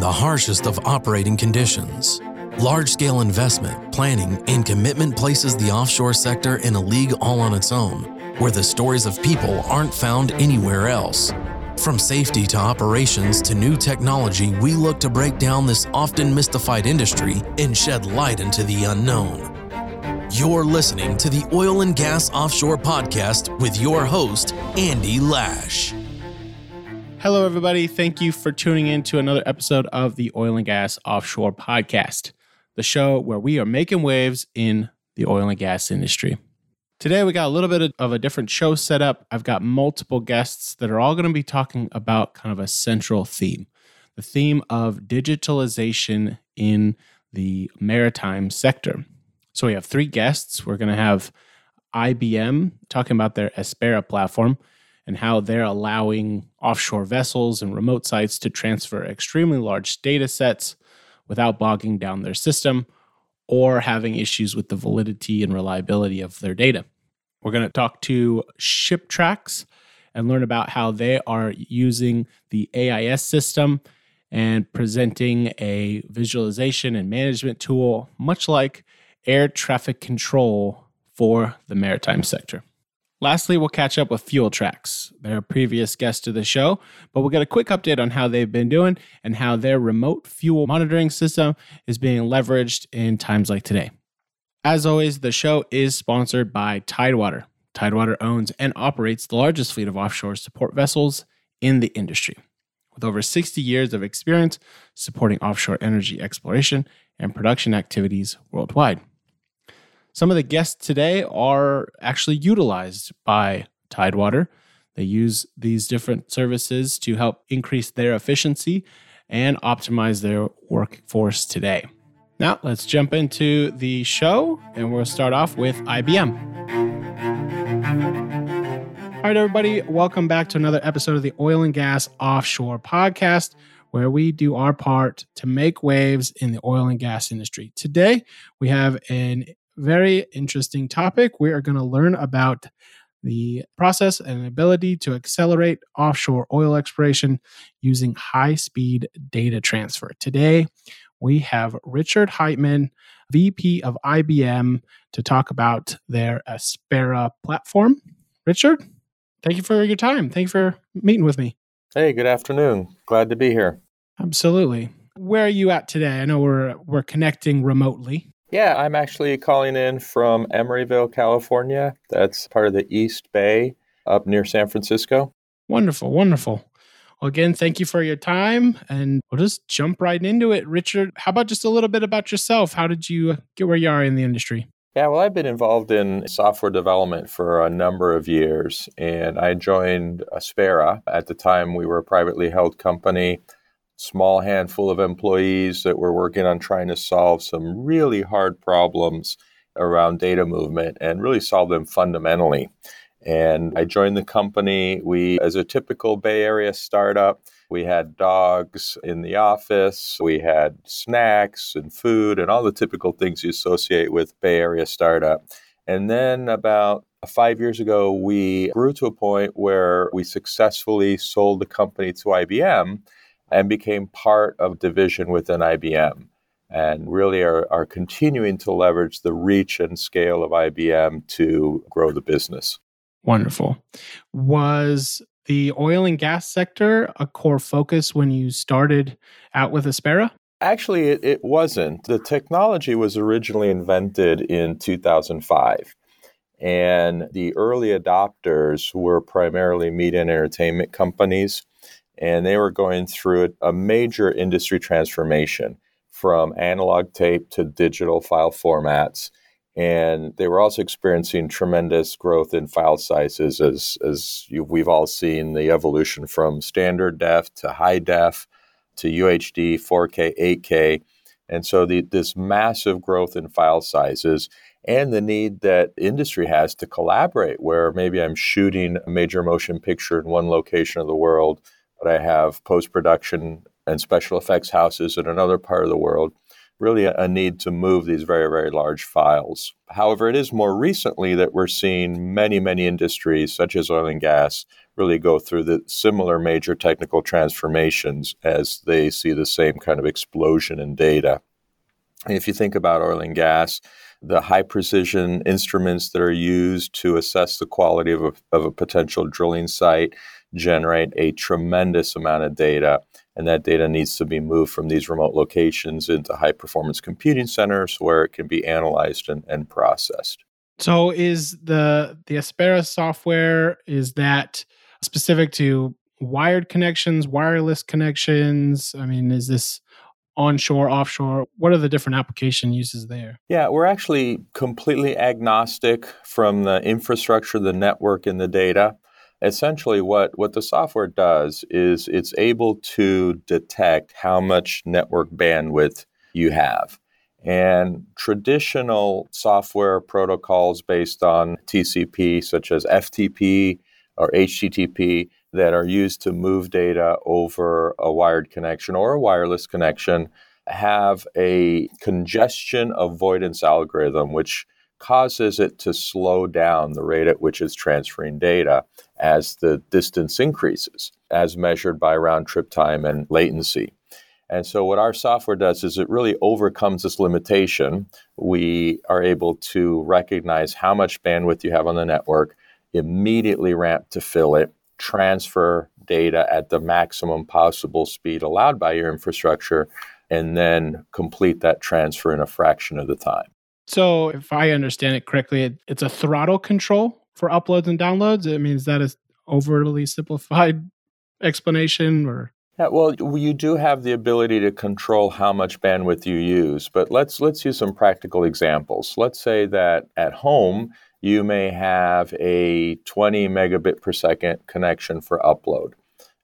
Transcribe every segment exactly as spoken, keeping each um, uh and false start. in the harshest of operating conditions. Large-scale investment, planning, and commitment places the offshore sector in a league all on its own, where the stories of people aren't found anywhere else. From safety to operations to new technology, we look to break down this often mystified industry and shed light into the unknown. You're listening to the Oil and Gas Offshore Podcast with your host, Andy Lash. Hello, everybody. Thank you for tuning in to another episode of the Oil and Gas Offshore Podcast, the show where we are making waves in the oil and gas industry. Today, we got a little bit of a different show set up. I've got multiple guests that are all going to be talking about kind of a central theme, the theme of digitalization in the maritime sector. So we have three guests. We're going to have I B M talking about their Aspera platform and how they're allowing offshore vessels and remote sites to transfer extremely large data sets without bogging down their system or having issues with the validity and reliability of their data. We're going to talk to ShipTracks and learn about how they are using the A I S system and presenting a visualization and management tool, much like air traffic control for the maritime sector. Lastly, we'll catch up with Fueltrax. They're a previous guest to the show, but we'll get a quick update on how they've been doing and how their remote fuel monitoring system is being leveraged in times like today. As always, the show is sponsored by Tidewater. Tidewater owns and operates the largest fleet of offshore support vessels in the industry, with over sixty years of experience supporting offshore energy exploration and production activities worldwide. Some of the guests today are actually utilized by Tidewater. They use these different services to help increase their efficiency and optimize their workforce today. Now, let's jump into the show, and we'll start off with I B M. All right, everybody, welcome back to another episode of the Oil and Gas Offshore Podcast, where we do our part to make waves in the oil and gas industry. Today, we have an very interesting topic. We are going to learn about the process and ability to accelerate offshore oil exploration using high-speed data transfer. Today, we have Richard Heitman, V P of I B M, to talk about their Aspera platform. Richard, thank you for your time. Thank you for meeting with me. Hey, good afternoon. Glad to be here. Absolutely. Where are you at today? I know we're we're connecting remotely. Yeah, I'm actually calling in from Emeryville, California. That's part of the East Bay up near San Francisco. Wonderful, wonderful. Well, again, thank you for your time, and we'll just jump right into it. Richard, how about just a little bit about yourself? How did you get where you are in the industry? Yeah, well, I've been involved in software development for a number of years, and I joined Aspera. At the time, we were a privately held company, small handful of employees that were working on trying to solve some really hard problems around data movement and really solve them fundamentally. And I joined the company. We, as a typical Bay Area startup, we had dogs in the office, we had snacks and food and all the typical things you associate with Bay Area startup. And then about five years ago, we grew to a point where we successfully sold the company to I B M and became part of a division within I B M, and really are, are continuing to leverage the reach and scale of I B M to grow the business. Wonderful. Was the oil and gas sector a core focus when you started out with Aspera? Actually, it, it wasn't. The technology was originally invented in two thousand five, and the early adopters were primarily media and entertainment companies, and they were going through a major industry transformation from analog tape to digital file formats. And they were also experiencing tremendous growth in file sizes, as as you, we've all seen the evolution from standard def to high def to U H D, four K, eight K. And so the, this massive growth in file sizes and the need that industry has to collaborate, where maybe I'm shooting a major motion picture in one location of the world, but I have post-production and special effects houses in another part of the world. really a need to move these very, very large files. However, it is more recently that we're seeing many, many industries, such as oil and gas, really go through the similar major technical transformations as they see the same kind of explosion in data. And if you think about oil and gas, the high-precision instruments that are used to assess the quality of a, of a potential drilling site generate a tremendous amount of data, and that data needs to be moved from these remote locations into high-performance computing centers where it can be analyzed and, and processed. So is the, the Aspera software, is that specific to wired connections, wireless connections? I mean, is this onshore, offshore? What are the different application uses there? Yeah, we're actually completely agnostic from the infrastructure, the network, and the data. Essentially, what, what the software does is it's able to detect how much network bandwidth you have. And traditional software protocols based on T C P, such as F T P or H T T P, that are used to move data over a wired connection or a wireless connection, have a congestion avoidance algorithm, which causes it to slow down the rate at which it's transferring data as the distance increases, as measured by round-trip time and latency. And so what our software does is it really overcomes this limitation. We are able to recognize how much bandwidth you have on the network, immediately ramp to fill it, transfer data at the maximum possible speed allowed by your infrastructure, and then complete that transfer in a fraction of the time. So if I understand it correctly, it, it's a throttle control for uploads and downloads? I mean, is that an overly simplified explanation? Or yeah, well, you do have the ability to control how much bandwidth you use, but let's let's use some practical examples. Let's say that at home, you may have a twenty megabit per second connection for upload.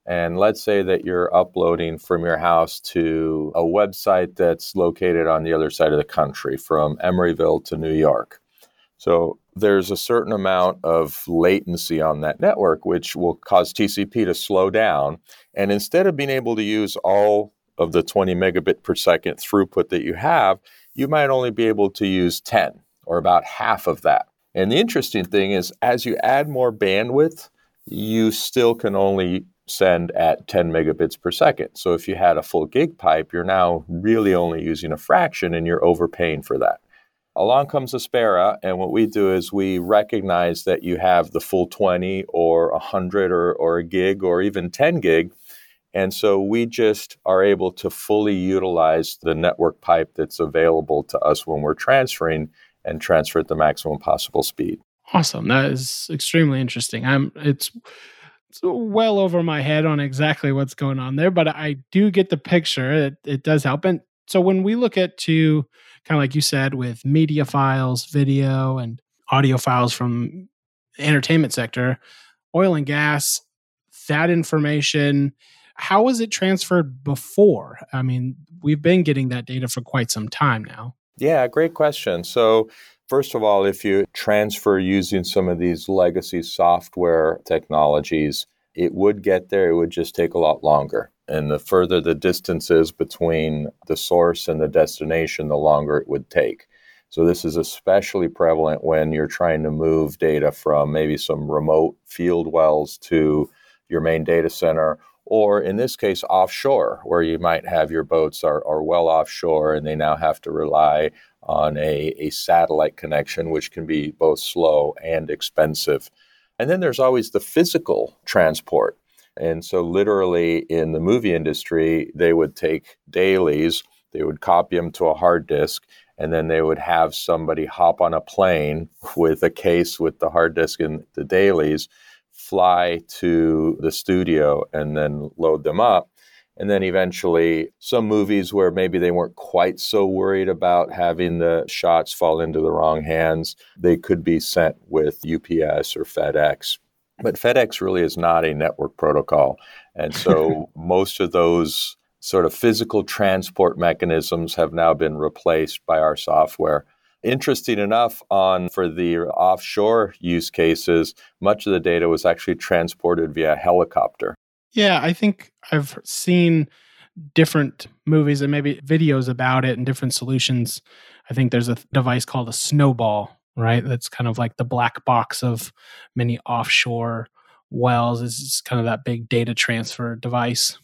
And let's say that you're uploading from your house to a website that's located on the other side of the country, from Emeryville to New York. So there's a certain amount of latency on that network, which will cause T C P to slow down. And instead of being able to use all of the twenty megabit per second throughput that you have, you might only be able to use ten or about half of that. And the interesting thing is, as you add more bandwidth, you still can only send at ten megabits per second. So if you had a full gig pipe, you're now really only using a fraction and you're overpaying for that. Along comes Aspera, and what we do is we recognize that you have the full twenty or one hundred or, or a gig or even ten gig. And so we just are able to fully utilize the network pipe that's available to us when we're transferring, and transfer at the maximum possible speed. Awesome. That is extremely interesting. I'm it's, it's well over my head on exactly what's going on there, but I do get the picture. It, it does help. And so when we look at to kind of like you said, with media files, video, and audio files from the entertainment sector, oil and gas, that information, how was it transferred before? I mean, we've been getting that data for quite some time now. Yeah, great question. So first of all, if you transfer using some of these legacy software technologies, it would get there. It would just take a lot longer. And the further the distance is between the source and the destination, the longer it would take. So this is especially prevalent when you're trying to move data from maybe some remote field wells to your main data center, or in this case, offshore, where you might have your boats are, are well offshore and they now have to rely on a, a satellite connection, which can be both slow and expensive. And then there's always the physical transport. And so literally in the movie industry, they would take dailies, they would copy them to a hard disk, and then they would have somebody hop on a plane with a case with the hard disk and the dailies, fly to the studio and then load them up. And then eventually some movies where maybe they weren't quite so worried about having the shots fall into the wrong hands, they could be sent with U P S or FedEx. But FedEx really is not a network protocol. And so most of those sort of physical transport mechanisms have now been replaced by our software. Interesting enough, on for the offshore use cases, much of the data was actually transported via helicopter. Yeah, I think I've seen different movies and maybe videos about it and different solutions. I think there's a device called a snowball, right? That's kind of like the black box of many offshore wells. It's kind of that big data transfer device.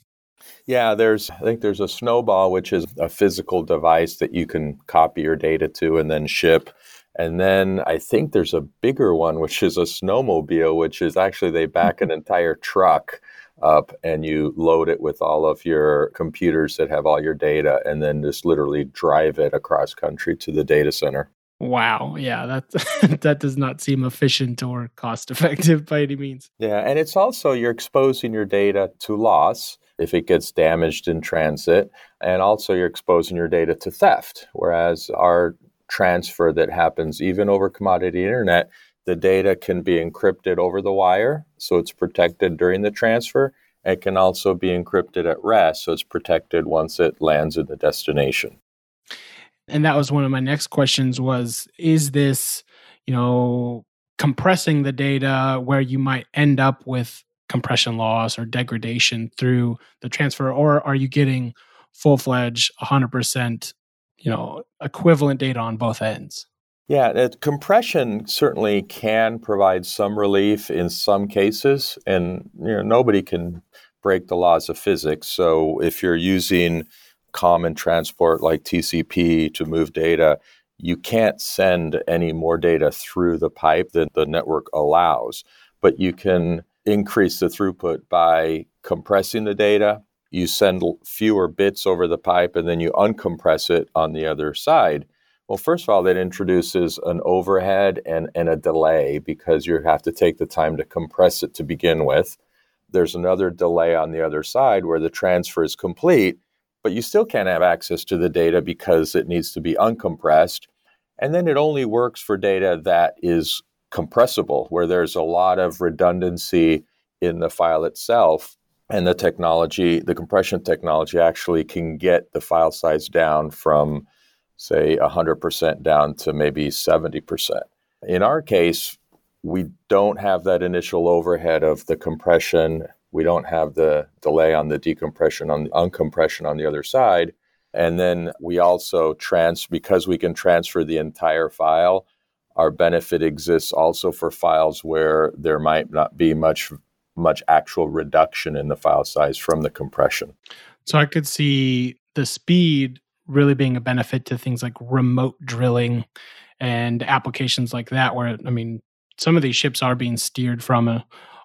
Yeah, there's. I think there's a snowball, which is a physical device that you can copy your data to and then ship. And then I think there's a bigger one, which is a snowmobile, which is actually they back an entire truck up and you load it with all of your computers that have all your data and then just literally drive it across country to the data center. Wow. Yeah, that that does not seem efficient or cost effective by any means. Yeah. And it's also you're exposing your data to loss if it gets damaged in transit. And also you're exposing your data to theft, whereas our transfer that happens even over commodity internet, the data can be encrypted over the wire, so it's protected during the transfer. It can also be encrypted at rest, so it's protected once it lands at the destination. And that was one of my next questions was, is this, you know, compressing the data where you might end up with compression loss or degradation through the transfer, or are you getting full-fledged one hundred percent you know, equivalent data on both ends? Yeah, it, compression certainly can provide some relief in some cases, and you know, nobody can break the laws of physics. So if you're using common transport like T C P to move data, you can't send any more data through the pipe than the network allows, but you can increase the throughput by compressing the data. You send fewer bits over the pipe and then you uncompress it on the other side. Well, first of all, that introduces an overhead and, and a delay because you have to take the time to compress it to begin with. There's another delay on the other side where the transfer is complete, but you still can't have access to the data because it needs to be uncompressed. And then it only works for data that is compressible, where there's a lot of redundancy in the file itself. And the technology, the compression technology actually can get the file size down from, say, one hundred percent down to maybe seventy percent. In our case, we don't have that initial overhead of the compression. We don't have the delay on the decompression, on the uncompression on the other side. And then we also, trans because we can transfer the entire file, our benefit exists also for files where there might not be much much actual reduction in the file size from the compression. So I could see the speed really being a benefit to things like remote drilling and applications like that, where, I mean, some of these ships are being steered from an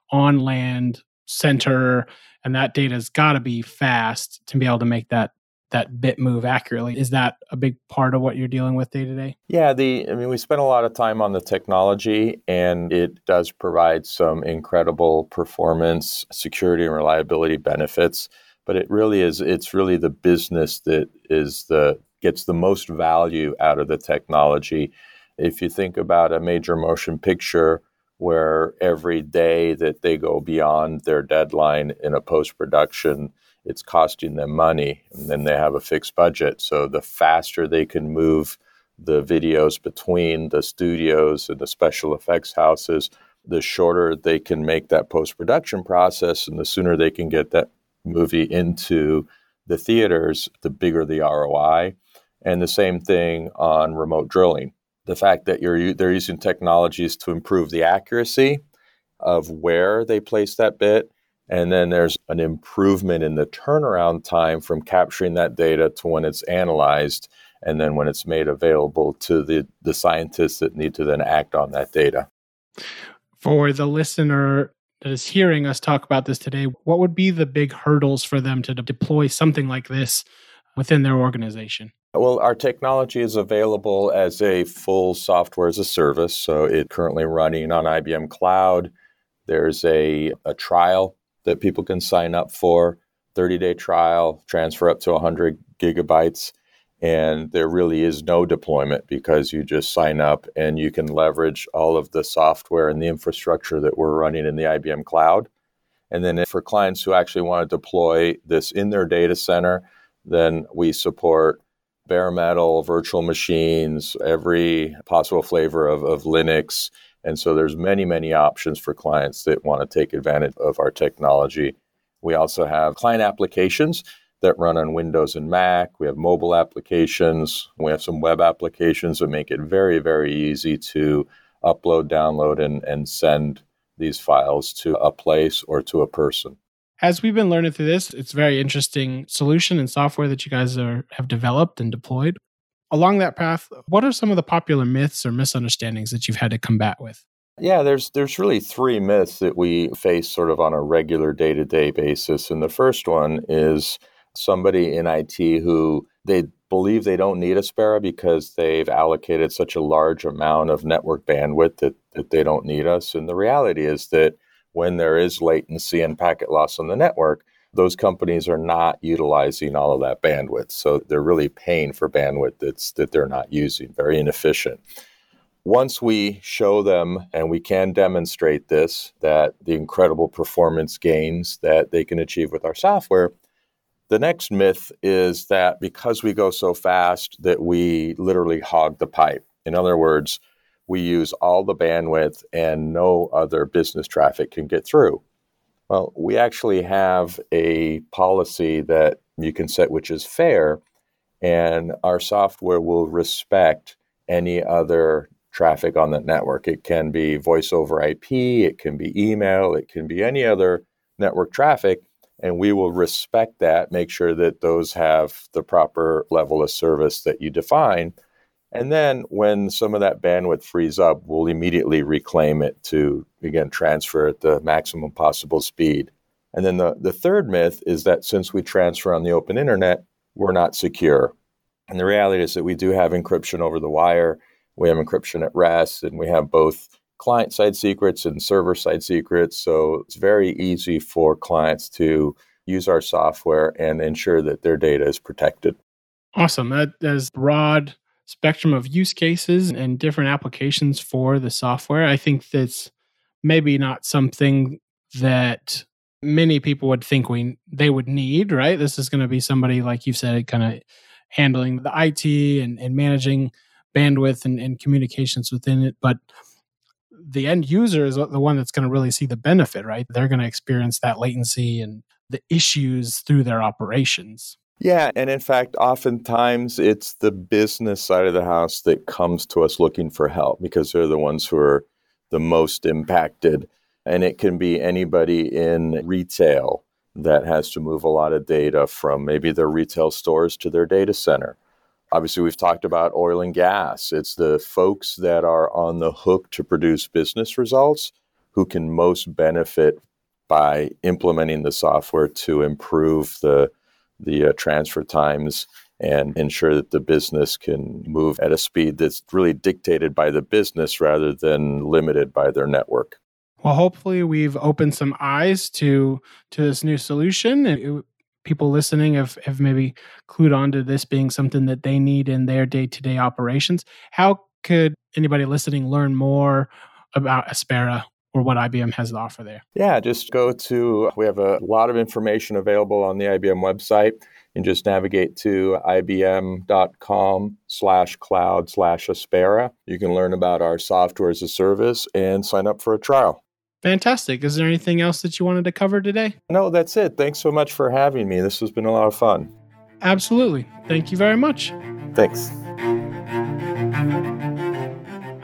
on-land center, and that data's got to be fast to be able to make that that bit move accurately. Is that a big part of what you're dealing with day to day? Yeah, the I mean, we spend a lot of time on the technology, and it does provide some incredible performance, security, and reliability benefits. But it really is, it's really the business that is the gets the most value out of the technology. If you think about a major motion picture where every day that they go beyond their deadline in a post-production, it's costing them money, and then they have a fixed budget. So the faster they can move the videos between the studios and the special effects houses, the shorter they can make that post-production process, and the sooner they can get that movie into the theaters, the bigger the R O I. And the same thing on remote drilling. The fact that you're they're using technologies to improve the accuracy of where they place that bit, and then there's an improvement in the turnaround time from capturing that data to when it's analyzed and then when it's made available to the, the scientists that need to then act on that data. For the listener that is hearing us talk about this today, what would be the big hurdles for them to de- deploy something like this within their organization? Well, our technology is available as a full software as a service. So it's currently running on I B M Cloud. There's a, a trial that people can sign up for, thirty-day trial, transfer up to one hundred gigabytes. And there really is no deployment because you just sign up and you can leverage all of the software and the infrastructure that we're running in the I B M Cloud. And then for clients who actually want to deploy this in their data center, then we support bare metal, virtual machines, every possible flavor of, of Linux. And so there's many, many options for clients that want to take advantage of our technology. We also have client applications that run on Windows and Mac. We have mobile applications. We have some web applications that make it very, very easy to upload, download, and, and send these files to a place or to a person. As we've been learning through this, it's a very interesting solution and software that you guys are, have developed and deployed. Along that path, what are some of the popular myths or misunderstandings that you've had to combat with? Yeah, there's there's really three myths that we face sort of on a regular day-to-day basis. And the first one is somebody in I T who they believe they don't need Aspera because they've allocated such a large amount of network bandwidth that, that they don't need us. And the reality is that when there is latency and packet loss on the network, those companies are not utilizing all of that bandwidth. So they're really paying for bandwidth that's that they're not using, very inefficient. Once we show them, and we can demonstrate this, that the incredible performance gains that they can achieve with our software, the next myth is that because we go so fast that we literally hog the pipe. In other words, we use all the bandwidth and no other business traffic can get through. Well, we actually have a policy that you can set which is fair, and our software will respect any other traffic on the network. It can be voice over I P, it can be email, it can be any other network traffic, and we will respect that, make sure that those have the proper level of service that you define. And then when some of that bandwidth frees up, we'll immediately reclaim it to, again, transfer at the maximum possible speed. And then the, the third myth is that since we transfer on the open internet, we're not secure. And the reality is that we do have encryption over the wire, we have encryption at rest, and we have both client-side secrets and server-side secrets. So it's very easy for clients to use our software and ensure that their data is protected. Awesome. That is broad spectrum of use cases and different applications for the software. I think that's maybe not something that many people would think we they would need, right? This is going to be somebody, like you said, kind of handling the I T and, and managing bandwidth and, and communications within it. But the end user is the one that's going to really see the benefit, right? They're going to experience that latency and the issues through their operations. Yeah. And in fact, oftentimes it's the business side of the house that comes to us looking for help because they're the ones who are the most impacted. And it can be anybody in retail that has to move a lot of data from maybe their retail stores to their data center. Obviously, we've talked about oil and gas. It's the folks that are on the hook to produce business results who can most benefit by implementing the software to improve the the uh, transfer times and ensure that the business can move at a speed that's really dictated by the business rather than limited by their network. Well, hopefully we've opened some eyes to to this new solution, and it, people listening have, have maybe clued on to this being something that they need in their day-to-day operations. How could anybody listening learn more about Aspera or what I B M has to offer there? Yeah, just go to, we have a lot of information available on the I B M website, and just navigate to ibm.com slash cloud slash Aspera. You can learn about our software as a service and sign up for a trial. Fantastic. Is there anything else that you wanted to cover today? No, that's it. Thanks so much for having me. This has been a lot of fun. Absolutely. Thank you very much. Thanks.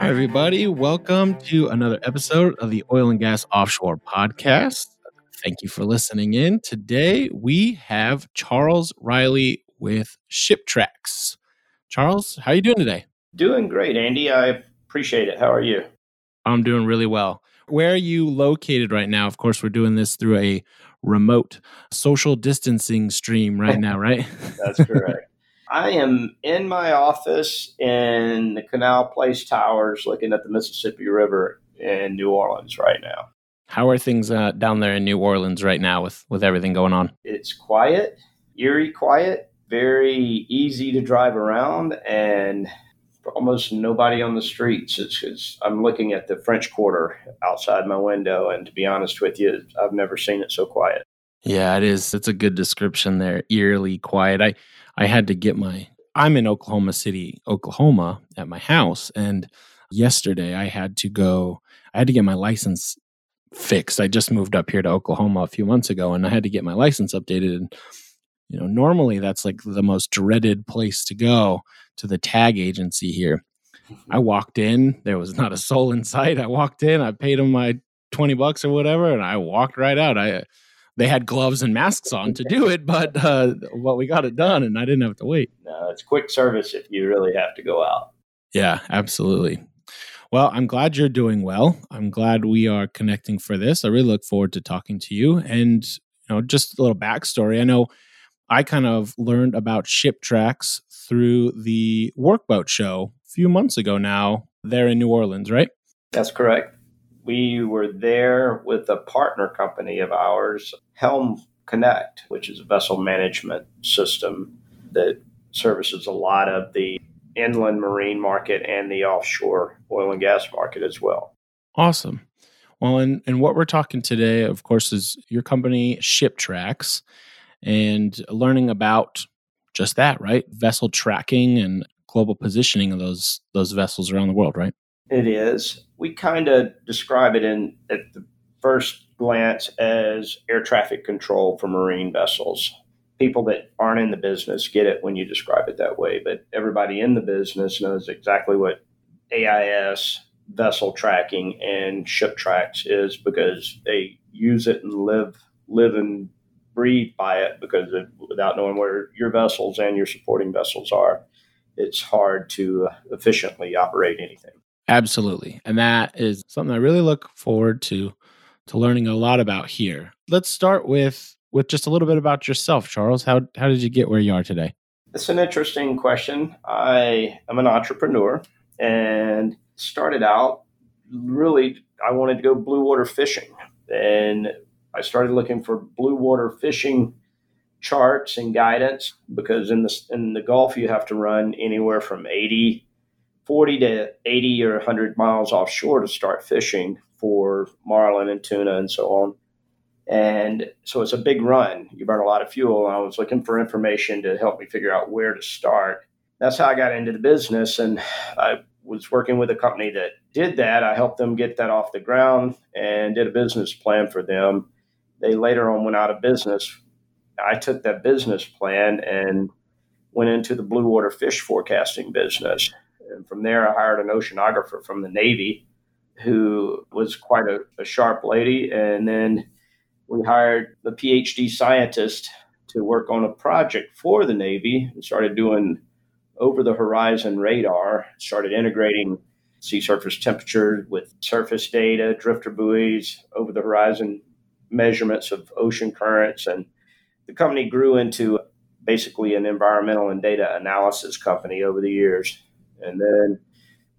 Hi, everybody. Welcome to another episode of the Oil and Gas Offshore Podcast. Thank you for listening in. Today, we have Charles Riley with ShipTracks. Charles, how are you doing today? Doing great, Andy. I appreciate it. How are you? I'm doing really well. Where are you located right now? Of course, we're doing this through a remote social distancing stream right now, right? That's correct. I am in my office in the Canal Place Towers looking at the Mississippi River in New Orleans right now. How are things uh, down there in New Orleans right now with, with everything going on? It's quiet, eerie quiet, very easy to drive around, and almost nobody on the streets. It's, it's, I'm looking at the French Quarter outside my window, and to be honest with you, I've never seen it so quiet. Yeah, it is. It's a good description there, eerily quiet. I, I had to get my, I'm in Oklahoma City, Oklahoma, at my house, and yesterday I had to go, I had to get my license fixed. I just moved up here to Oklahoma a few months ago, and I had to get my license updated, and You know, normally that's like the most dreaded place to go, to the tag agency here. I walked in, there was not a soul in sight. I walked in, I paid them my twenty bucks or whatever, and I walked right out. I They had gloves and masks on to do it, but uh, well, we got it done, and I didn't have to wait. No, it's quick service if you really have to go out. Yeah, absolutely. Well, I'm glad you're doing well. I'm glad we are connecting for this. I really look forward to talking to you. And you know, just a little backstory. I know I kind of learned about ShipTracks through the Workboat Show a few months ago now. They're in New Orleans, right? That's correct. We were there with a partner company of ours, Helm Connect, which is a vessel management system that services a lot of the inland marine market and the offshore oil and gas market as well. Awesome. Well, and, and what we're talking today, of course, is your company, ShipTracks, and learning about just that, right? Vessel tracking and global positioning of those those vessels around the world, right? It is. We kind of describe it in at the first glance as air traffic control for marine vessels. People that aren't in the business get it when you describe it that way, but everybody in the business knows exactly what A I S, vessel tracking, and ShipTracks is because they use it and live, live and breathe by it. Because of, without knowing where your vessels and your supporting vessels are, it's hard to efficiently operate anything. Absolutely. And that is something I really look forward to, to learning a lot about here. Let's start with, with just a little bit about yourself, Charles. How how did you get where you are today? It's an interesting question. I am an entrepreneur and started out really, I wanted to go blue water fishing. And I started looking for blue water fishing charts and guidance because in the, in the Gulf, you have to run anywhere from eighty forty to eighty or one hundred miles offshore to start fishing for marlin and tuna and so on. And so it's a big run. You burn a lot of fuel. And I was looking for information to help me figure out where to start. That's how I got into the business. And I was working with a company that did that. I helped them get that off the ground and did a business plan for them. They later on went out of business. I took that business plan and went into the blue water fish forecasting business. And from there, I hired an oceanographer from the Navy who was quite a, a sharp lady. And then we hired a PhD scientist to work on a project for the Navy and started doing over-the-horizon radar, started integrating sea surface temperature with surface data, drifter buoys, over-the-horizon measurements of ocean currents. And the company grew into basically an environmental and data analysis company over the years. And then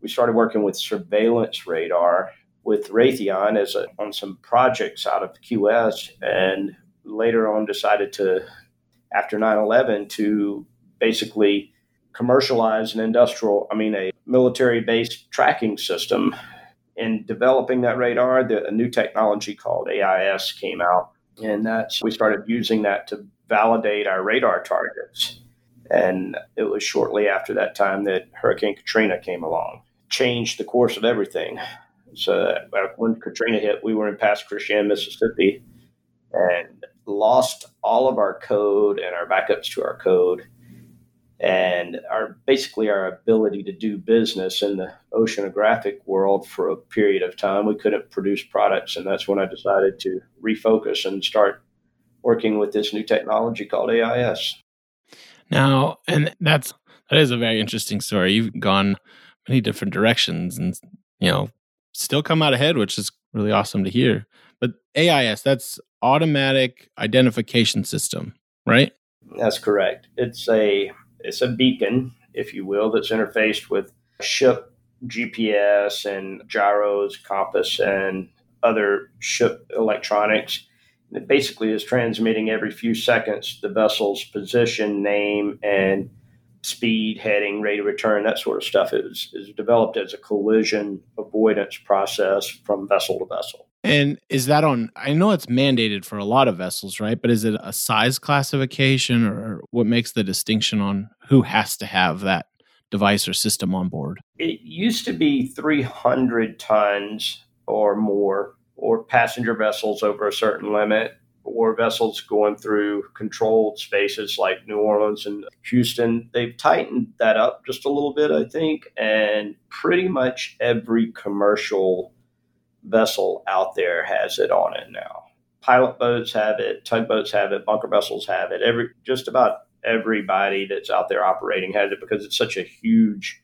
we started working with surveillance radar with Raytheon as a, on some projects out of Q S, and later on decided to, after nine eleven, to basically commercialize an industrial, I mean, a military-based tracking system. In developing that radar, the, a new technology called A I S came out, and that's we started using that to validate our radar targets. And it was shortly after that time that Hurricane Katrina came along, changed the course of everything. So when Katrina hit, we were in Pass Christian, Mississippi, and lost all of our code and our backups to our code and our basically our ability to do business in the oceanographic world for a period of time. We couldn't produce products, and that's when I decided to refocus and start working with this new technology called A I S. Now, and that's, that is a very interesting story. You've gone many different directions and, you know, still come out ahead, which is really awesome to hear. But A I S, that's automatic identification system, right? That's correct. It's a, it's a beacon, if you will, that's interfaced with ship G P S and gyros, compass, and other ship electronics. It basically is transmitting every few seconds the vessel's position, name, and speed, heading, rate of return, that sort of stuff. It was, it was developed as a collision avoidance process from vessel to vessel. And is that on, I know it's mandated for a lot of vessels, right? But is it a size classification, or what makes the distinction on who has to have that device or system on board? It used to be three hundred tons or more, or passenger vessels over a certain limit, or vessels going through controlled spaces like New Orleans and Houston. They've tightened that up just a little bit, I think, and pretty much every commercial vessel out there has it on it now. Pilot boats have it, tugboats have it, bunker vessels have it. Every just about everybody that's out there operating has it because it's such a huge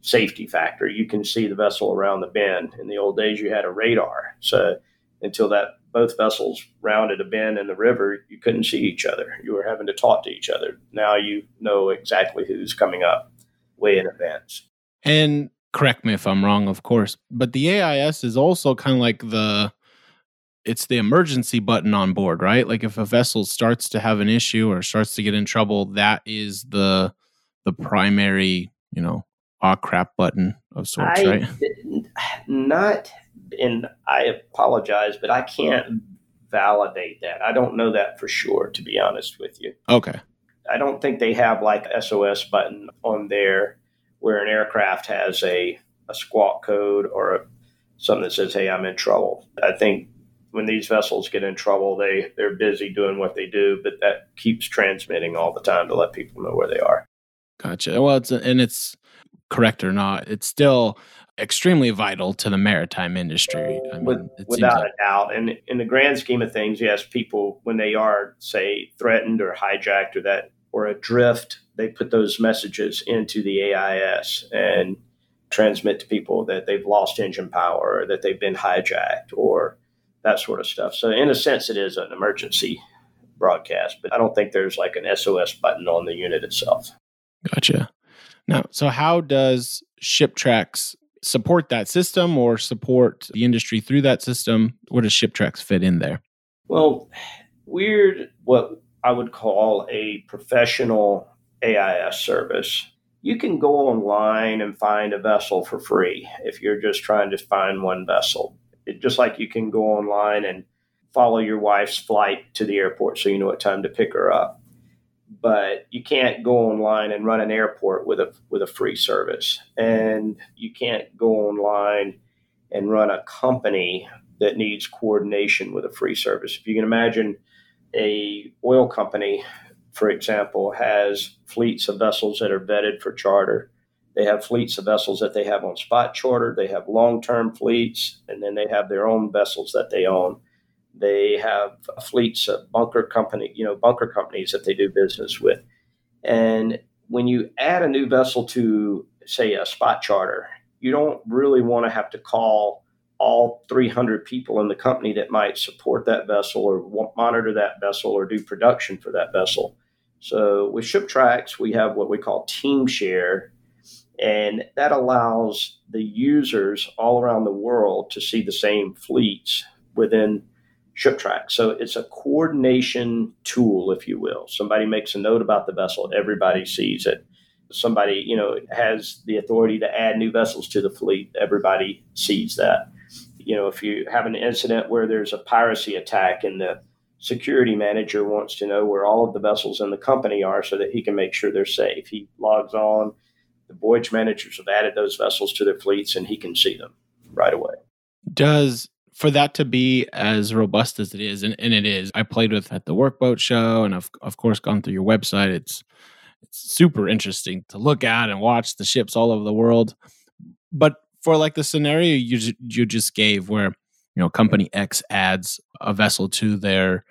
safety factor. You can see the vessel around the bend. In the old days, you had a radar. So until that both vessels rounded a bend in the river, you couldn't see each other. You were having to talk to each other. Now you know exactly who's coming up way in advance. And correct me if I'm wrong, of course, but the A I S is also kind of like the it's the emergency button on board, right? Like if a vessel starts to have an issue or starts to get in trouble, that is the the primary, you know, ah crap button of sorts, I right? Not, and I apologize, but I can't validate that. I don't know that for sure, to be honest with you. Okay. I don't think they have like an S O S button on there where an aircraft has a, a squawk code or a, something that says, hey, I'm in trouble. I think when these vessels get in trouble, they, they're busy doing what they do, but that keeps transmitting all the time to let people know where they are. Gotcha. Well, it's a, and it's correct or not, it's still extremely vital to the maritime industry. I mean, With, it without like- a doubt. And in the grand scheme of things, yes, people, when they are, say, threatened or hijacked or that or adrift, they put those messages into the A I S and transmit to people that they've lost engine power or that they've been hijacked or that sort of stuff. So in a sense, it is an emergency broadcast, but I don't think there's like an S O S button on the unit itself. Gotcha. Now, so how does ShipTracks support that system or support the industry through that system? Where does ShipTracks fit in there? Well, we're what I would call a professional A I S service. You can go online and find a vessel for free if you're just trying to find one vessel. It, just like you can go online and follow your wife's flight to the airport so you know what time to pick her up. But you can't go online and run an airport with a with a free service. And you can't go online and run a company that needs coordination with a free service. If you can imagine, a oil company, for example, has fleets of vessels that are vetted for charter. They have fleets of vessels that they have on spot charter. They have long-term fleets, and then they have their own vessels that they own. They have fleets of bunker company, you know, bunker companies that they do business with. And when you add a new vessel to, say, a spot charter, you don't really want to have to call all three hundred people in the company that might support that vessel or monitor that vessel or do production for that vessel. So with ShipTracks, we have what we call team share, and that allows the users all around the world to see the same fleets within ShipTracks. So it's a coordination tool, if you will. Somebody makes a note about the vessel. Everybody sees it. Somebody, you know, has the authority to add new vessels to the fleet. Everybody sees that. You know, if you have an incident where there's a piracy attack and the security manager wants to know where all of the vessels in the company are so that he can make sure they're safe, he logs on. The voyage managers have added those vessels to their fleets and he can see them right away. Does For that to be as robust as it is, and, and it is, I played with at the Workboat Show, and I've of course gone through your website. It's it's super interesting to look at and watch the ships all over the world. But for like the scenario you you just gave, where you know company X adds a vessel to their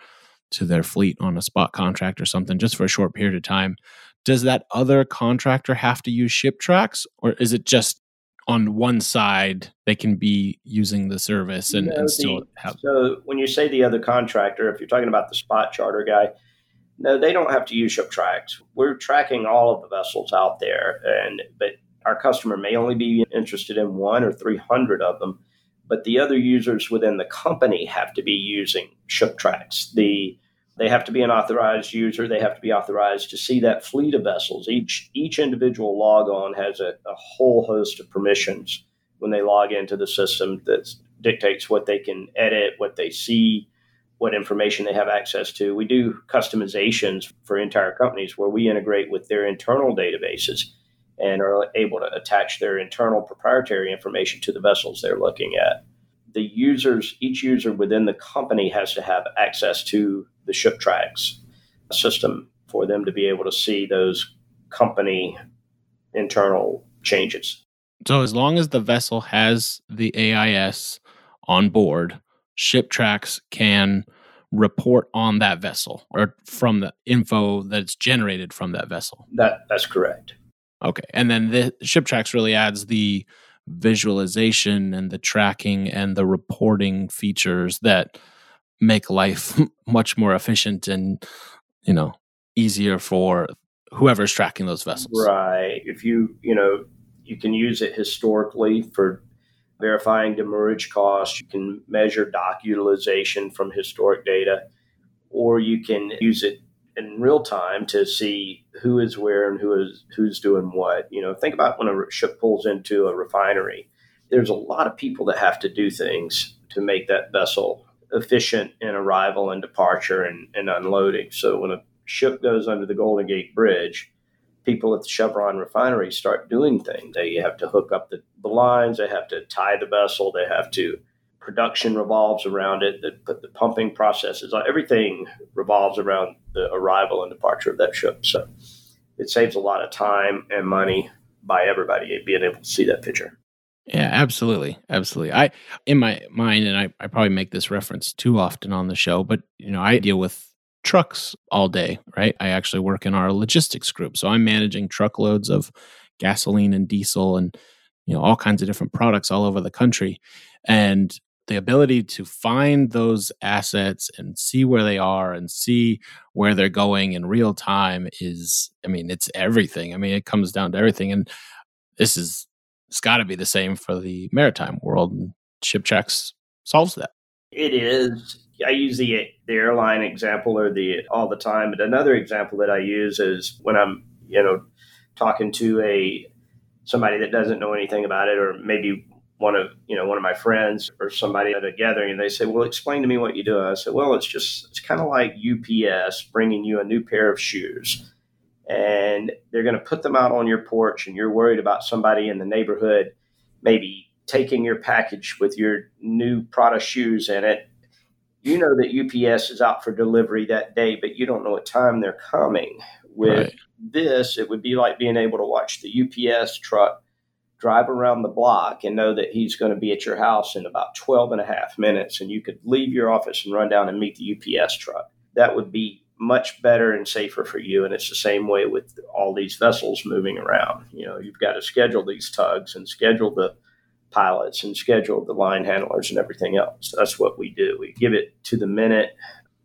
to their fleet on a spot contract or something, just for a short period of time, does that other contractor have to use ShipTracks, or is it just on one side, they can be using the service and, you know, and still the, have... So when you say the other contractor, if you're talking about the spot charter guy, no, they don't have to use ShipTracks. We're tracking all of the vessels out there, and but our customer may only be interested in one or three hundred of them, but the other users within the company have to be using ShipTracks. The They have to be an authorized user. They have to be authorized to see that fleet of vessels. Each each individual log on has a, a whole host of permissions when they log into the system that dictates what they can edit, what they see, what information they have access to. We do customizations for entire companies where we integrate with their internal databases and are able to attach their internal proprietary information to the vessels they're looking at. the users, each user within the company has to have access to the ShipTracks system for them to be able to see those company internal changes. So as long as the vessel has the A I S on board, ShipTracks can report on that vessel or from the info that's generated from that vessel. That that's correct. Okay. And then the ShipTracks really adds the visualization and the tracking and the reporting features that make life much more efficient and, you know, easier for whoever's tracking those vessels. Right. If you, you know, you can use it historically for verifying demurrage costs. You can measure dock utilization from historic data, or you can use it in real time to see who is where and who is who's doing what. You know, think about when a ship pulls into a refinery. There's a lot of people that have to do things to make that vessel efficient in arrival and departure and, and unloading. So when a ship goes under the Golden Gate Bridge, people at the Chevron refinery start doing things. They have to hook up the, the lines. They have to tie the vessel. They have to, production revolves around it. The, the pumping processes, everything revolves around the arrival and departure of that ship. So it saves a lot of time and money by everybody being able to see that picture. Yeah, absolutely. Absolutely. I, in my mind, and I, I probably make this reference too often on the show, but you know, I deal with trucks all day, right? I actually work in our logistics group. So I'm managing truckloads of gasoline and diesel and, you know, all kinds of different products all over the country. And the ability to find those assets and see where they are and see where they're going in real time is, I mean, it's everything. I mean, it comes down to everything. And this is, it's got to be the same for the maritime world. And ShipTracks solves that. It is. I use the the airline example or the all the time, but another example that I use is when I'm, you know, talking to a somebody that doesn't know anything about it, or maybe one of you know one of my friends or somebody at a gathering, and they say, "Well, explain to me what you do." And I say, "Well, it's just it's kind of like U P S bringing you a new pair of shoes, and they're going to put them out on your porch, and you're worried about somebody in the neighborhood maybe taking your package with your new Prada shoes in it. You know that U P S is out for delivery that day, but you don't know what time they're coming." With right. this, it would be like being able to watch the U P S truck drive around the block and know that he's going to be at your house in about twelve and a half minutes, and you could leave your office and run down and meet the U P S truck. That would be much better and safer for you, and it's the same way with all these vessels moving around. You know, you've got to schedule these tugs and schedule the pilots and schedule the line handlers and everything else. That's what we do. We give it to the minute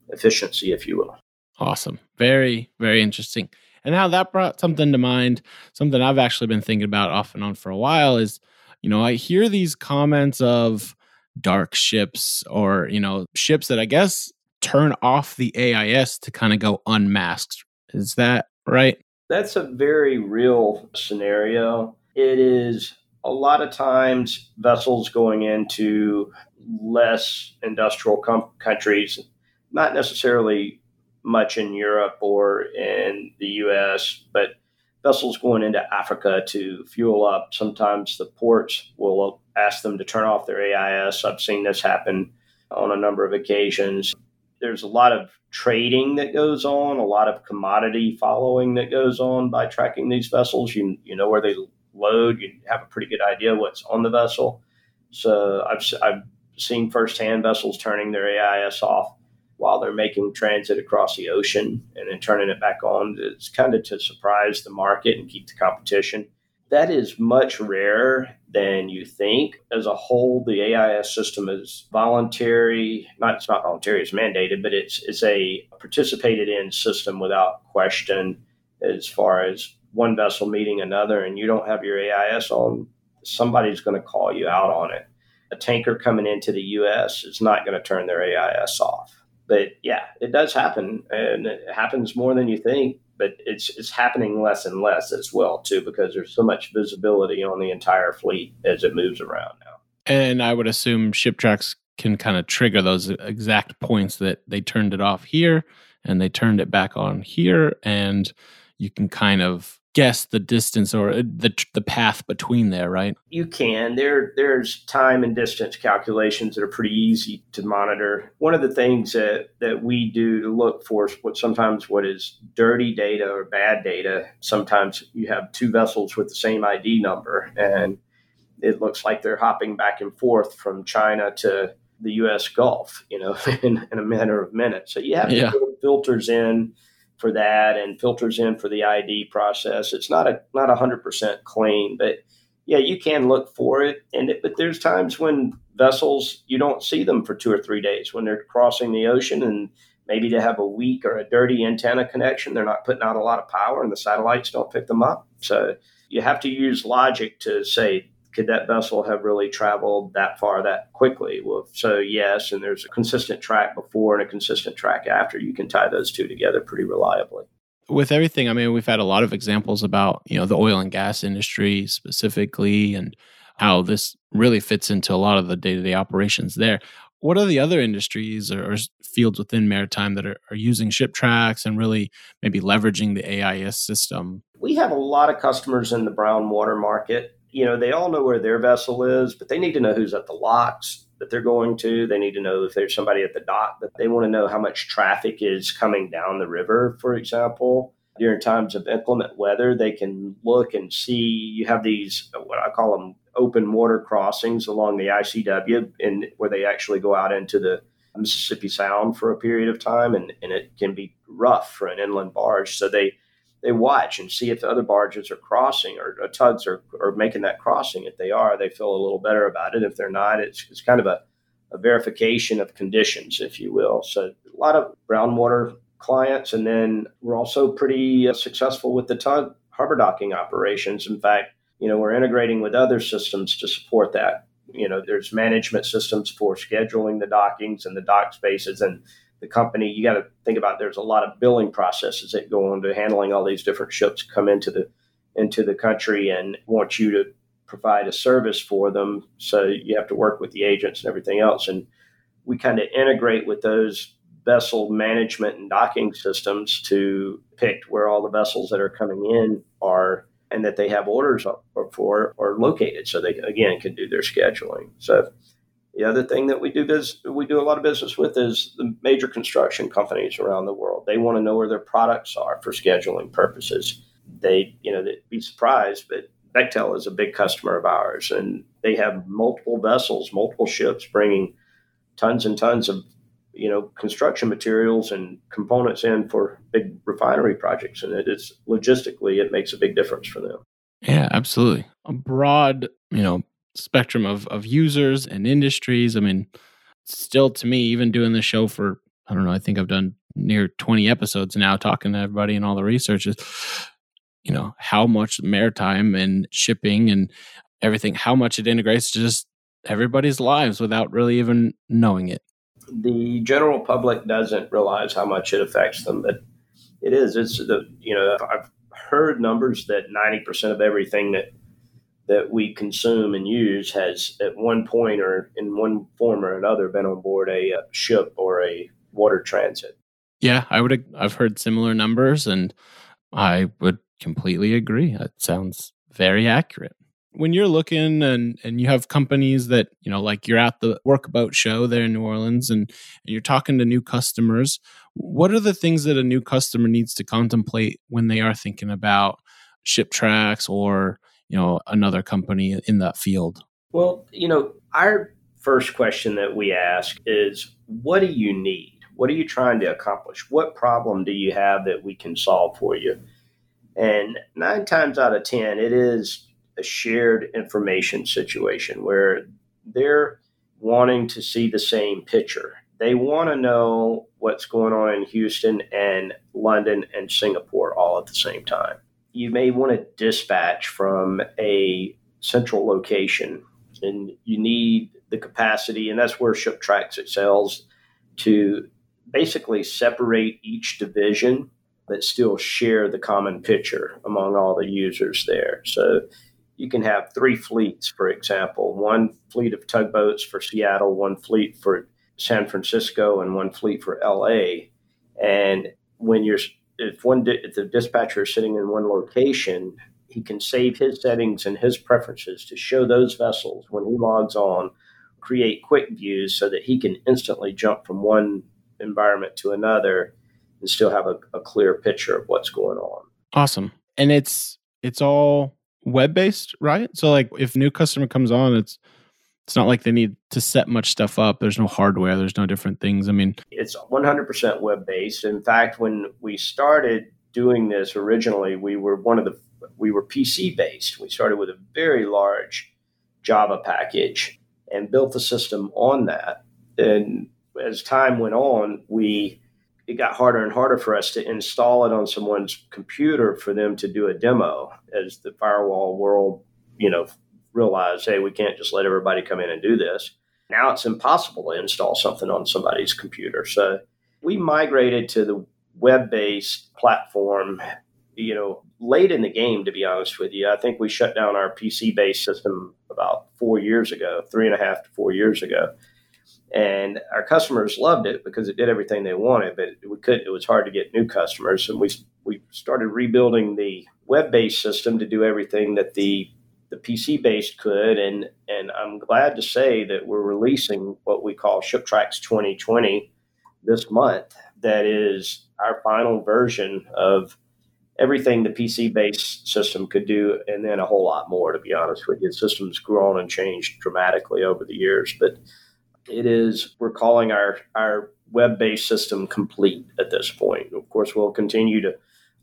efficiency, if you will. Awesome. Very, very interesting. And now that brought something to mind, something I've actually been thinking about off and on for a while is, you know, I hear these comments of dark ships or, you know, ships that I guess turn off the A I S to kind of go unmasked. Is that right? That's a very real scenario. It is. A lot of times vessels going into less industrial com- countries, not necessarily much in Europe or in the U S, but vessels going into Africa to fuel up. Sometimes the ports will ask them to turn off their A I S. I've seen this happen on a number of occasions. There's a lot of trading that goes on, a lot of commodity following that goes on by tracking these vessels. You, you know where they load, you have a pretty good idea what's on the vessel. So I've, I've seen firsthand vessels turning their A I S off while they're making transit across the ocean and then turning it back on. It's kind of to surprise the market and keep the competition. That is much rarer than you think. As a whole, the A I S system is voluntary. Not, it's not voluntary, it's mandated, but it's, it's a participated in system without question as far as one vessel meeting another and you don't have your A I S on, somebody's going to call you out on it. A tanker coming into the U S is not going to turn their A I S off. But yeah, it does happen, and it happens more than you think, but it's it's happening less and less as well too, because there's so much visibility on the entire fleet as it moves around now. And I would assume ShipTracks can kind of trigger those exact points that they turned it off here and they turned it back on here, and you can kind of guess the distance or the the path between there, right? You can. There, there's time and distance calculations that are pretty easy to monitor. One of the things that, that we do to look for what sometimes what is dirty data or bad data, sometimes you have two vessels with the same I D number, and it looks like they're hopping back and forth from China to the U S Gulf, you know, in, in a matter of minutes. So you have yeah. to put filters in for that and filters in for the I D process. It's not a not one hundred percent clean, but yeah, you can look for it. And it, but there's times when vessels, you don't see them for two or three days when they're crossing the ocean, and maybe they have a weak or a dirty antenna connection. They're not putting out a lot of power and the satellites don't pick them up. So you have to use logic to say, could that vessel have really traveled that far that quickly? Well, so yes, and there's a consistent track before and a consistent track after. You can tie those two together pretty reliably. With everything, I mean, we've had a lot of examples about, you know, the oil and gas industry specifically and how this really fits into a lot of the day-to-day operations there. What are the other industries or, or fields within maritime that are, are using ShipTracks and really maybe leveraging the A I S system? We have a lot of customers in the brown water market. You know, they all know where their vessel is, but they need to know who's at the locks that they're going to. They need to know if there's somebody at the dock, that they want to know how much traffic is coming down the river, for example. During times of inclement weather, they can look and see. You have these, what I call them, open water crossings along the I C W, and where they actually go out into the Mississippi Sound for a period of time, and, and it can be rough for an inland barge. So they They watch and see if the other barges are crossing or, or tugs are, are making that crossing. If they are, they feel a little better about it. If they're not, it's, it's kind of a, a verification of conditions, if you will. So a lot of groundwater clients. And then we're also pretty successful with the tug harbor docking operations. In fact, you know, we're integrating with other systems to support that. You know, there's management systems for scheduling the dockings and the dock spaces, and the company, you got to think about, there's a lot of billing processes that go into handling all these different ships come into the into the country and want you to provide a service for them. So you have to work with the agents and everything else. And we kind of integrate with those vessel management and docking systems to pick where all the vessels that are coming in are and that they have orders for are located. So they, again, can do their scheduling. So the other thing that we do biz- we do a lot of business with is the major construction companies around the world. They want to know where their products are for scheduling purposes. They, you know, they'd be surprised, but Bechtel is a big customer of ours, and they have multiple vessels, multiple ships bringing tons and tons of, you know, construction materials and components in for big refinery projects. And it is logistically, it makes a big difference for them. Yeah, absolutely. A broad, you know, spectrum of of users and industries. I mean, still to me, even doing this show for, I don't know, I think I've done near twenty episodes now talking to everybody and all the researchers, you know, how much maritime and shipping and everything, how much it integrates to just everybody's lives without really even knowing it. The general public doesn't realize how much it affects them, but it is. It's the, you know, I've heard numbers that ninety percent of everything that that we consume and use has at one point or in one form or another been on board a ship or a water transit. Yeah, I would. I've heard similar numbers, and I would completely agree. That sounds very accurate. When you're looking and, and you have companies that, you know, like you're at the Workboat show there in New Orleans and, and you're talking to new customers, what are the things that a new customer needs to contemplate when they are thinking about ShipTracks or, you know, another company in that field? Well, you know, our first question that we ask is, what do you need? What are you trying to accomplish? What problem do you have that we can solve for you? And nine times out of ten, it is a shared information situation where they're wanting to see the same picture. They want to know what's going on in Houston and London and Singapore all at the same time. You may want to dispatch from a central location, and you need the capacity, and that's where ShipTracks excels, to basically separate each division but still share the common picture among all the users there. So you can have three fleets, for example, one fleet of tugboats for Seattle, one fleet for San Francisco, and one fleet for L A. And when you're if one di- if the dispatcher is sitting in one location, he can save his settings and his preferences to show those vessels when he logs on, create quick views so that he can instantly jump from one environment to another and still have a, a clear picture of what's going on. Awesome. And it's it's all web-based, right? So like if a new customer comes on, it's it's not like they need to set much stuff up. There's no hardware. There's no different things. I mean, it's one hundred percent web-based. In fact, when we started doing this originally, we were one of the we were P C-based. We started with a very large Java package and built the system on that. And as time went on, we it got harder and harder for us to install it on someone's computer for them to do a demo as the firewall world, you know, realized, hey, we can't just let everybody come in and do this. Now it's impossible to install something on somebody's computer. So we migrated to the web-based platform, you know, late in the game, to be honest with you. I think we shut down our P C-based system about four years ago, three and a half to four years ago. And our customers loved it because it did everything they wanted, but we could, it was hard to get new customers. And we we started rebuilding the web-based system to do everything that the the P C-based could. And, and I'm glad to say that we're releasing what we call ShipTracks twenty twenty this month. That is our final version of everything the P C-based system could do, and then a whole lot more, to be honest with you. The system's grown and changed dramatically over the years, but it is, we're calling our, our web-based system complete at this point. Of course, we'll continue to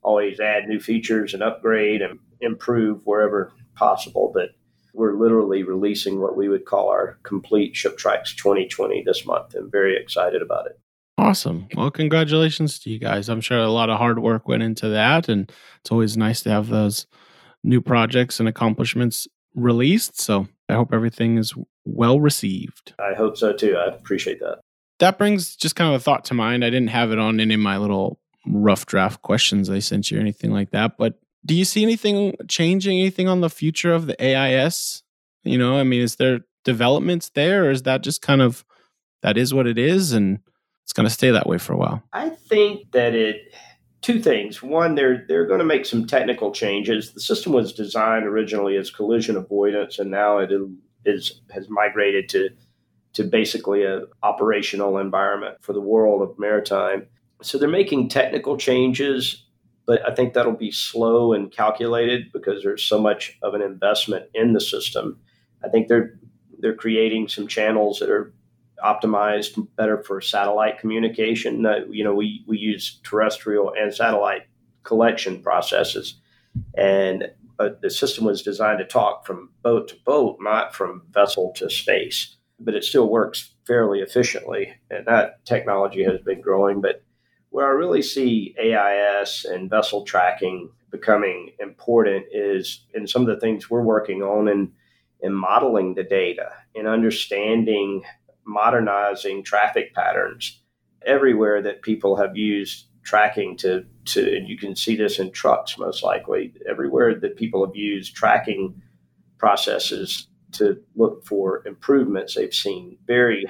always add new features and upgrade and improve wherever possible, but we're literally releasing what we would call our complete ShipTracks twenty twenty this month. I'm very excited about it. Awesome. Well, congratulations to you guys. I'm sure a lot of hard work went into that, and it's always nice to have those new projects and accomplishments released. So I hope everything is well received. I hope so too. I appreciate that. That brings just kind of a thought to mind. I didn't have it on any of my little rough draft questions I sent you or anything like that, but do you see anything changing, anything on the future of the A I S? You know, I mean, is there developments there, or is that just kind of, that is what it is, and it's going to stay that way for a while? I think that it, two things. One, they're, they're going to make some technical changes. The system was designed originally as collision avoidance, and now it is, has migrated to, to basically an operational environment for the world of maritime. So they're making technical changes, but I think that'll be slow and calculated because there's so much of an investment in the system. I think they're, they're creating some channels that are optimized better for satellite communication. Uh, you know, we, we use terrestrial and satellite collection processes, and uh, the system was designed to talk from boat to boat, not from vessel to space, but it still works fairly efficiently. And that technology has been growing, but where I really see A I S and vessel tracking becoming important is in some of the things we're working on in, in modeling the data and understanding, modernizing traffic patterns everywhere that people have used tracking to, to, and you can see this in trucks most likely, everywhere that people have used tracking processes to look for improvements, they've seen very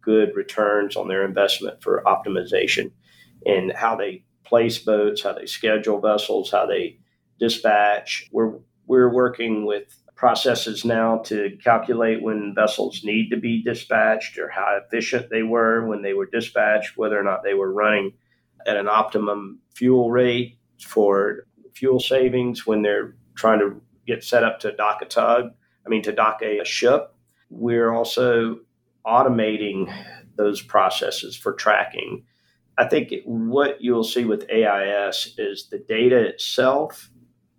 good returns on their investment for optimization in how they place boats, how they schedule vessels, how they dispatch. We're, we're working with processes now to calculate when vessels need to be dispatched or how efficient they were when they were dispatched, whether or not they were running at an optimum fuel rate for fuel savings when they're trying to get set up to dock a tug, I mean, to dock a ship. We're also automating those processes for tracking. I think what you'll see with A I S is the data itself,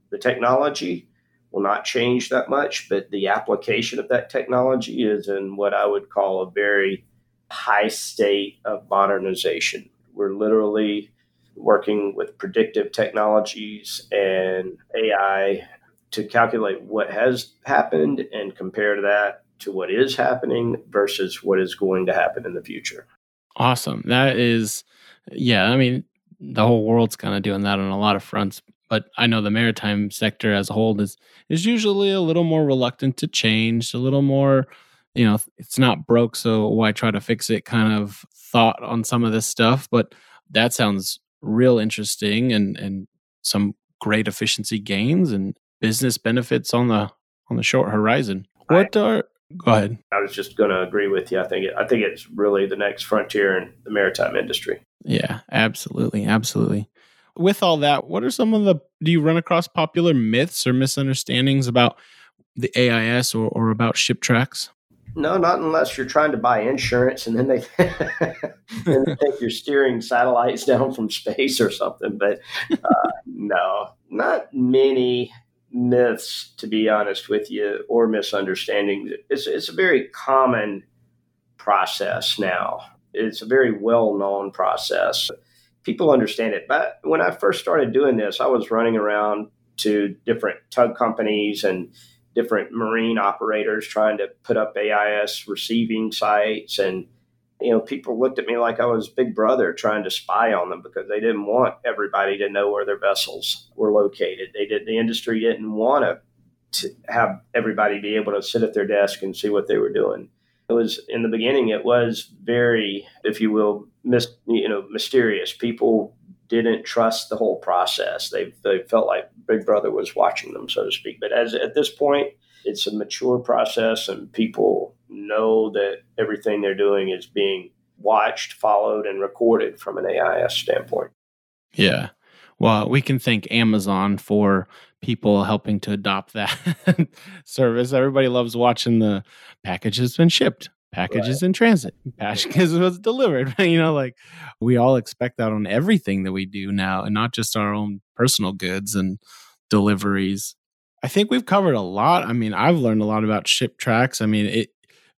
the technology, will not change that much, but the application of that technology is in what I would call a very high state of modernization. We're literally working with predictive technologies and A I to calculate what has happened and compare that to what is happening versus what is going to happen in the future. Awesome. That is, yeah, I mean, the whole world's kind of doing that on a lot of fronts. But I know the maritime sector as a whole is is usually a little more reluctant to change, a little more, you know, it's not broke, so why try to fix it kind of thought on some of this stuff. But that sounds real interesting and and some great efficiency gains and business benefits on the on the short horizon. What I, are go ahead. I was just going to agree with you. I think it, I think it's really the next frontier in the maritime industry. Yeah, absolutely, absolutely. With all that, what are some of the, do you run across popular myths or misunderstandings about the A I S or, or about ShipTracks? No, not unless you're trying to buy insurance and then they, and they think you're steering satellites down from space or something. But uh, no, not many myths, to be honest with you, or misunderstandings. It's, it's a very common process now. It's a very well-known process. People understand it. But when I first started doing this, I was running around to different tug companies and different marine operators trying to put up A I S receiving sites. And, you know, people looked at me like I was Big Brother trying to spy on them because they didn't want everybody to know where their vessels were located. They did. The industry didn't want to to have everybody be able to sit at their desk and see what they were doing. It was, in the beginning, it was very, if you will, mis, you know, mysterious. People didn't trust the whole process. They they felt like Big Brother was watching them, so to speak. But as at this point, it's a mature process, and people know that everything they're doing is being watched, followed, and recorded from an A I S standpoint. Yeah. Well, we can thank Amazon for people helping to adopt that service. Everybody loves watching the package has been shipped, packages right. in transit, packages was delivered. You know, like we all expect that on everything that we do now, and not just our own personal goods and deliveries. I think we've covered a lot. I mean, I've learned a lot about ShipTracks. I mean, it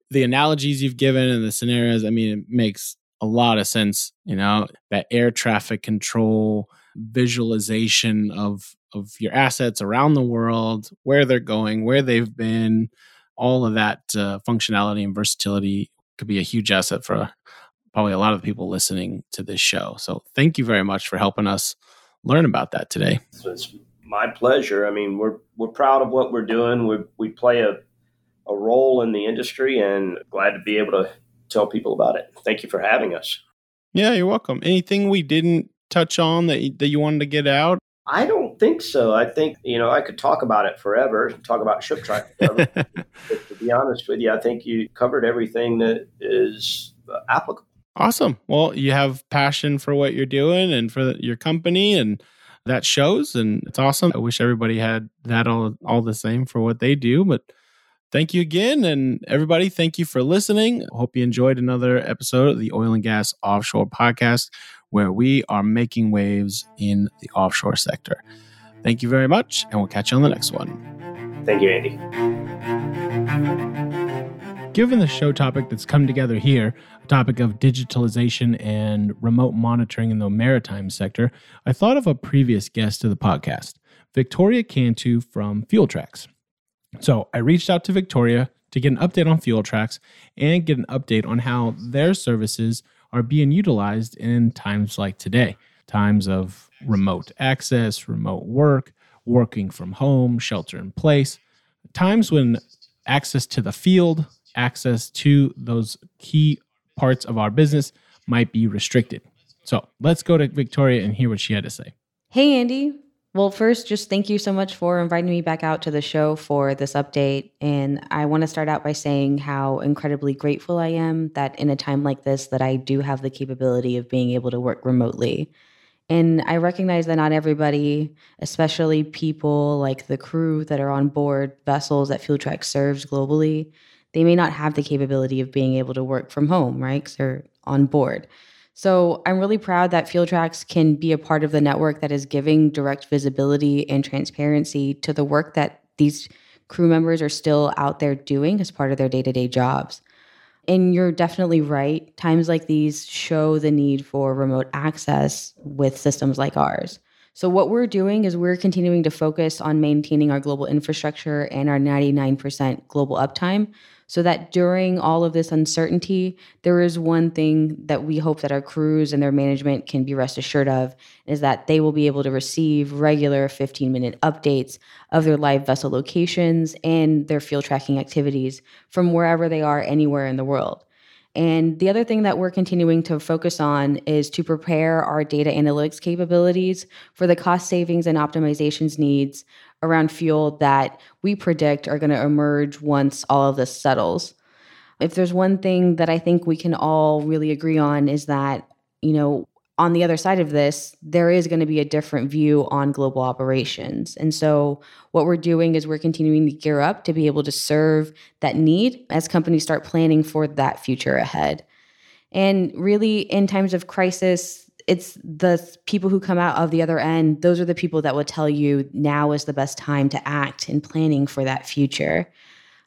the analogies you've given and the scenarios, I mean, it makes a lot of sense, you know, that air traffic control visualization of of your assets around the world, where they're going, where they've been, all of that uh, functionality and versatility could be a huge asset for uh, probably a lot of the people listening to this show. So thank you very much for helping us learn about that today. So it's my pleasure. I mean, we're we're proud of what we're doing. We we play a, a role in the industry and glad to be able to tell people about it. Thank you for having us. Yeah, you're welcome. Anything we didn't touch on that you, that you wanted to get out? I don't think so. I think, you know, I could talk about it forever, talk about ShipTracks forever. But to be honest with you, I think you covered everything that is applicable. Awesome. Well, you have passion for what you're doing and for the, your company, and that shows, and it's awesome. I wish everybody had that all, all the same for what they do, but thank you again. And everybody, thank you for listening. Hope you enjoyed another episode of the Oil and Gas Offshore Podcast, where we are making waves in the offshore sector. Thank you very much, and we'll catch you on the next one. Thank you, Andy. Given the show topic that's come together here, a topic of digitalization and remote monitoring in the maritime sector, I thought of a previous guest to the podcast, Victoria Cantu from Fueltrax. So I reached out to Victoria to get an update on Fueltrax and get an update on how their services are being utilized in times like today, times of remote access, remote work, working from home, shelter in place, times when access to the field, access to those key parts of our business might be restricted. So let's go to Victoria and hear what she had to say. Hey, Andy. Well, first, just thank you so much for inviting me back out to the show for this update. And I want to start out by saying how incredibly grateful I am that in a time like this, that I do have the capability of being able to work remotely. And I recognize that not everybody, especially people like the crew that are on board vessels that Fueltrax serves globally, they may not have the capability of being able to work from home, right? Because they're on board. So I'm really proud that Fueltrax can be a part of the network that is giving direct visibility and transparency to the work that these crew members are still out there doing as part of their day-to-day jobs. And you're definitely right. Times like these show the need for remote access with systems like ours. So what we're doing is we're continuing to focus on maintaining our global infrastructure and our ninety-nine percent global uptime, so that during all of this uncertainty, there is one thing that we hope that our crews and their management can be rest assured of, is that they will be able to receive regular fifteen-minute updates of their live vessel locations and their field tracking activities from wherever they are anywhere in the world. And the other thing that we're continuing to focus on is to prepare our data analytics capabilities for the cost savings and optimizations needs around fuel that we predict are going to emerge once all of this settles. If there's one thing that I think we can all really agree on is that, you know, on the other side of this, there is going to be a different view on global operations. And so what we're doing is we're continuing to gear up to be able to serve that need as companies start planning for that future ahead. And really, in times of crisis, it's the people who come out of the other end, those are the people that will tell you now is the best time to act in planning for that future.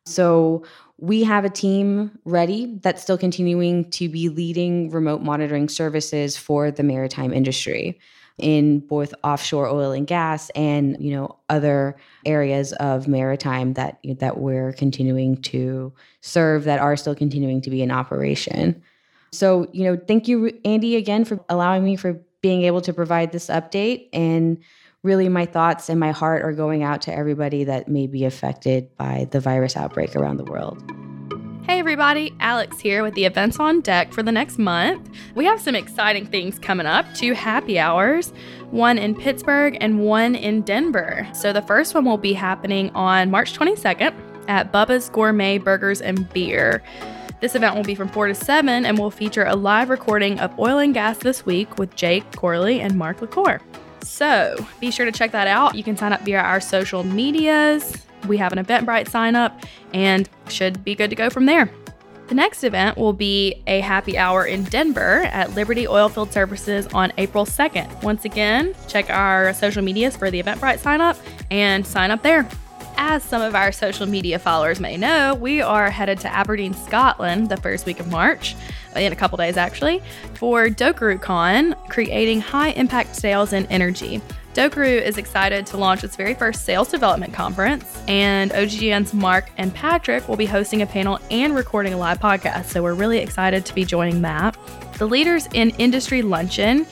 So we have a team ready that's still continuing to be leading remote monitoring services for the maritime industry in both offshore oil and gas and, you know, other areas of maritime that that we're continuing to serve that are still continuing to be in operation. So, you know, thank you, Andy, again for allowing me for being able to provide this update. And really, my thoughts and my heart are going out to everybody that may be affected by the virus outbreak around the world. Hey everybody, Alex here with the events on deck for the next month. We have some exciting things coming up, two happy hours, one in Pittsburgh and one in Denver. So the first one will be happening on March twenty-second at Bubba's Gourmet Burgers and Beer. This event will be from four to seven and will feature a live recording of Oil and Gas This Week with Jake Corley and Mark LaCour. So be sure to check that out. You can sign up via our social medias. We have an Eventbrite sign up and should be good to go from there. The next event will be a happy hour in Denver at Liberty Oilfield Services on April second. Once again, check our social medias for the Eventbrite sign up and sign up there. As some of our social media followers may know, we are headed to Aberdeen, Scotland the first week of March, in a couple days actually, for DokuruCon, creating high impact sales and energy. Dokuru is excited to launch its very first sales development conference, and O G N's Mark and Patrick will be hosting a panel and recording a live podcast, so we're really excited to be joining that. The Leaders in Industry Luncheon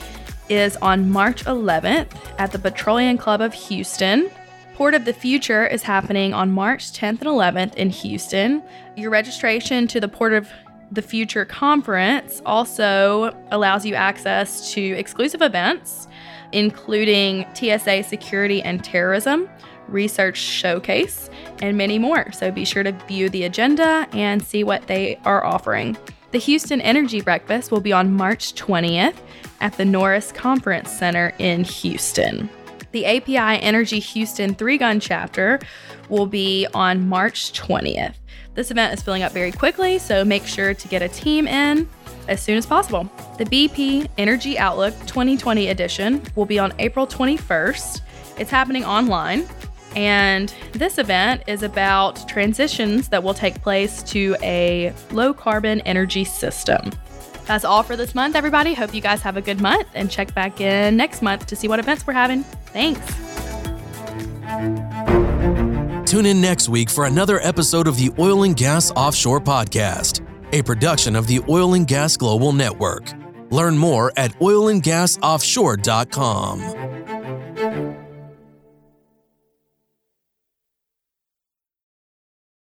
is on March eleventh at the Petroleum Club of Houston. Port of the Future is happening on March tenth and eleventh in Houston. Your registration to the Port of the Future conference also allows you access to exclusive events, including T S A Security and Terrorism, Research Showcase, and many more. So be sure to view the agenda and see what they are offering. The Houston Energy Breakfast will be on March twentieth at the Norris Conference Center in Houston. The A P I Energy Houston three-gun chapter will be on March twentieth. This event is filling up very quickly, so make sure to get a team in as soon as possible. The B P Energy Outlook twenty twenty edition will be on April twenty-first. It's happening online, and this event is about transitions that will take place to a low-carbon energy system. That's all for this month, everybody. Hope you guys have a good month and check back in next month to see what events we're having. Thanks. Tune in next week for another episode of the Oil and Gas Offshore Podcast, a production of the Oil and Gas Global Network. Learn more at oil and gas offshore dot com.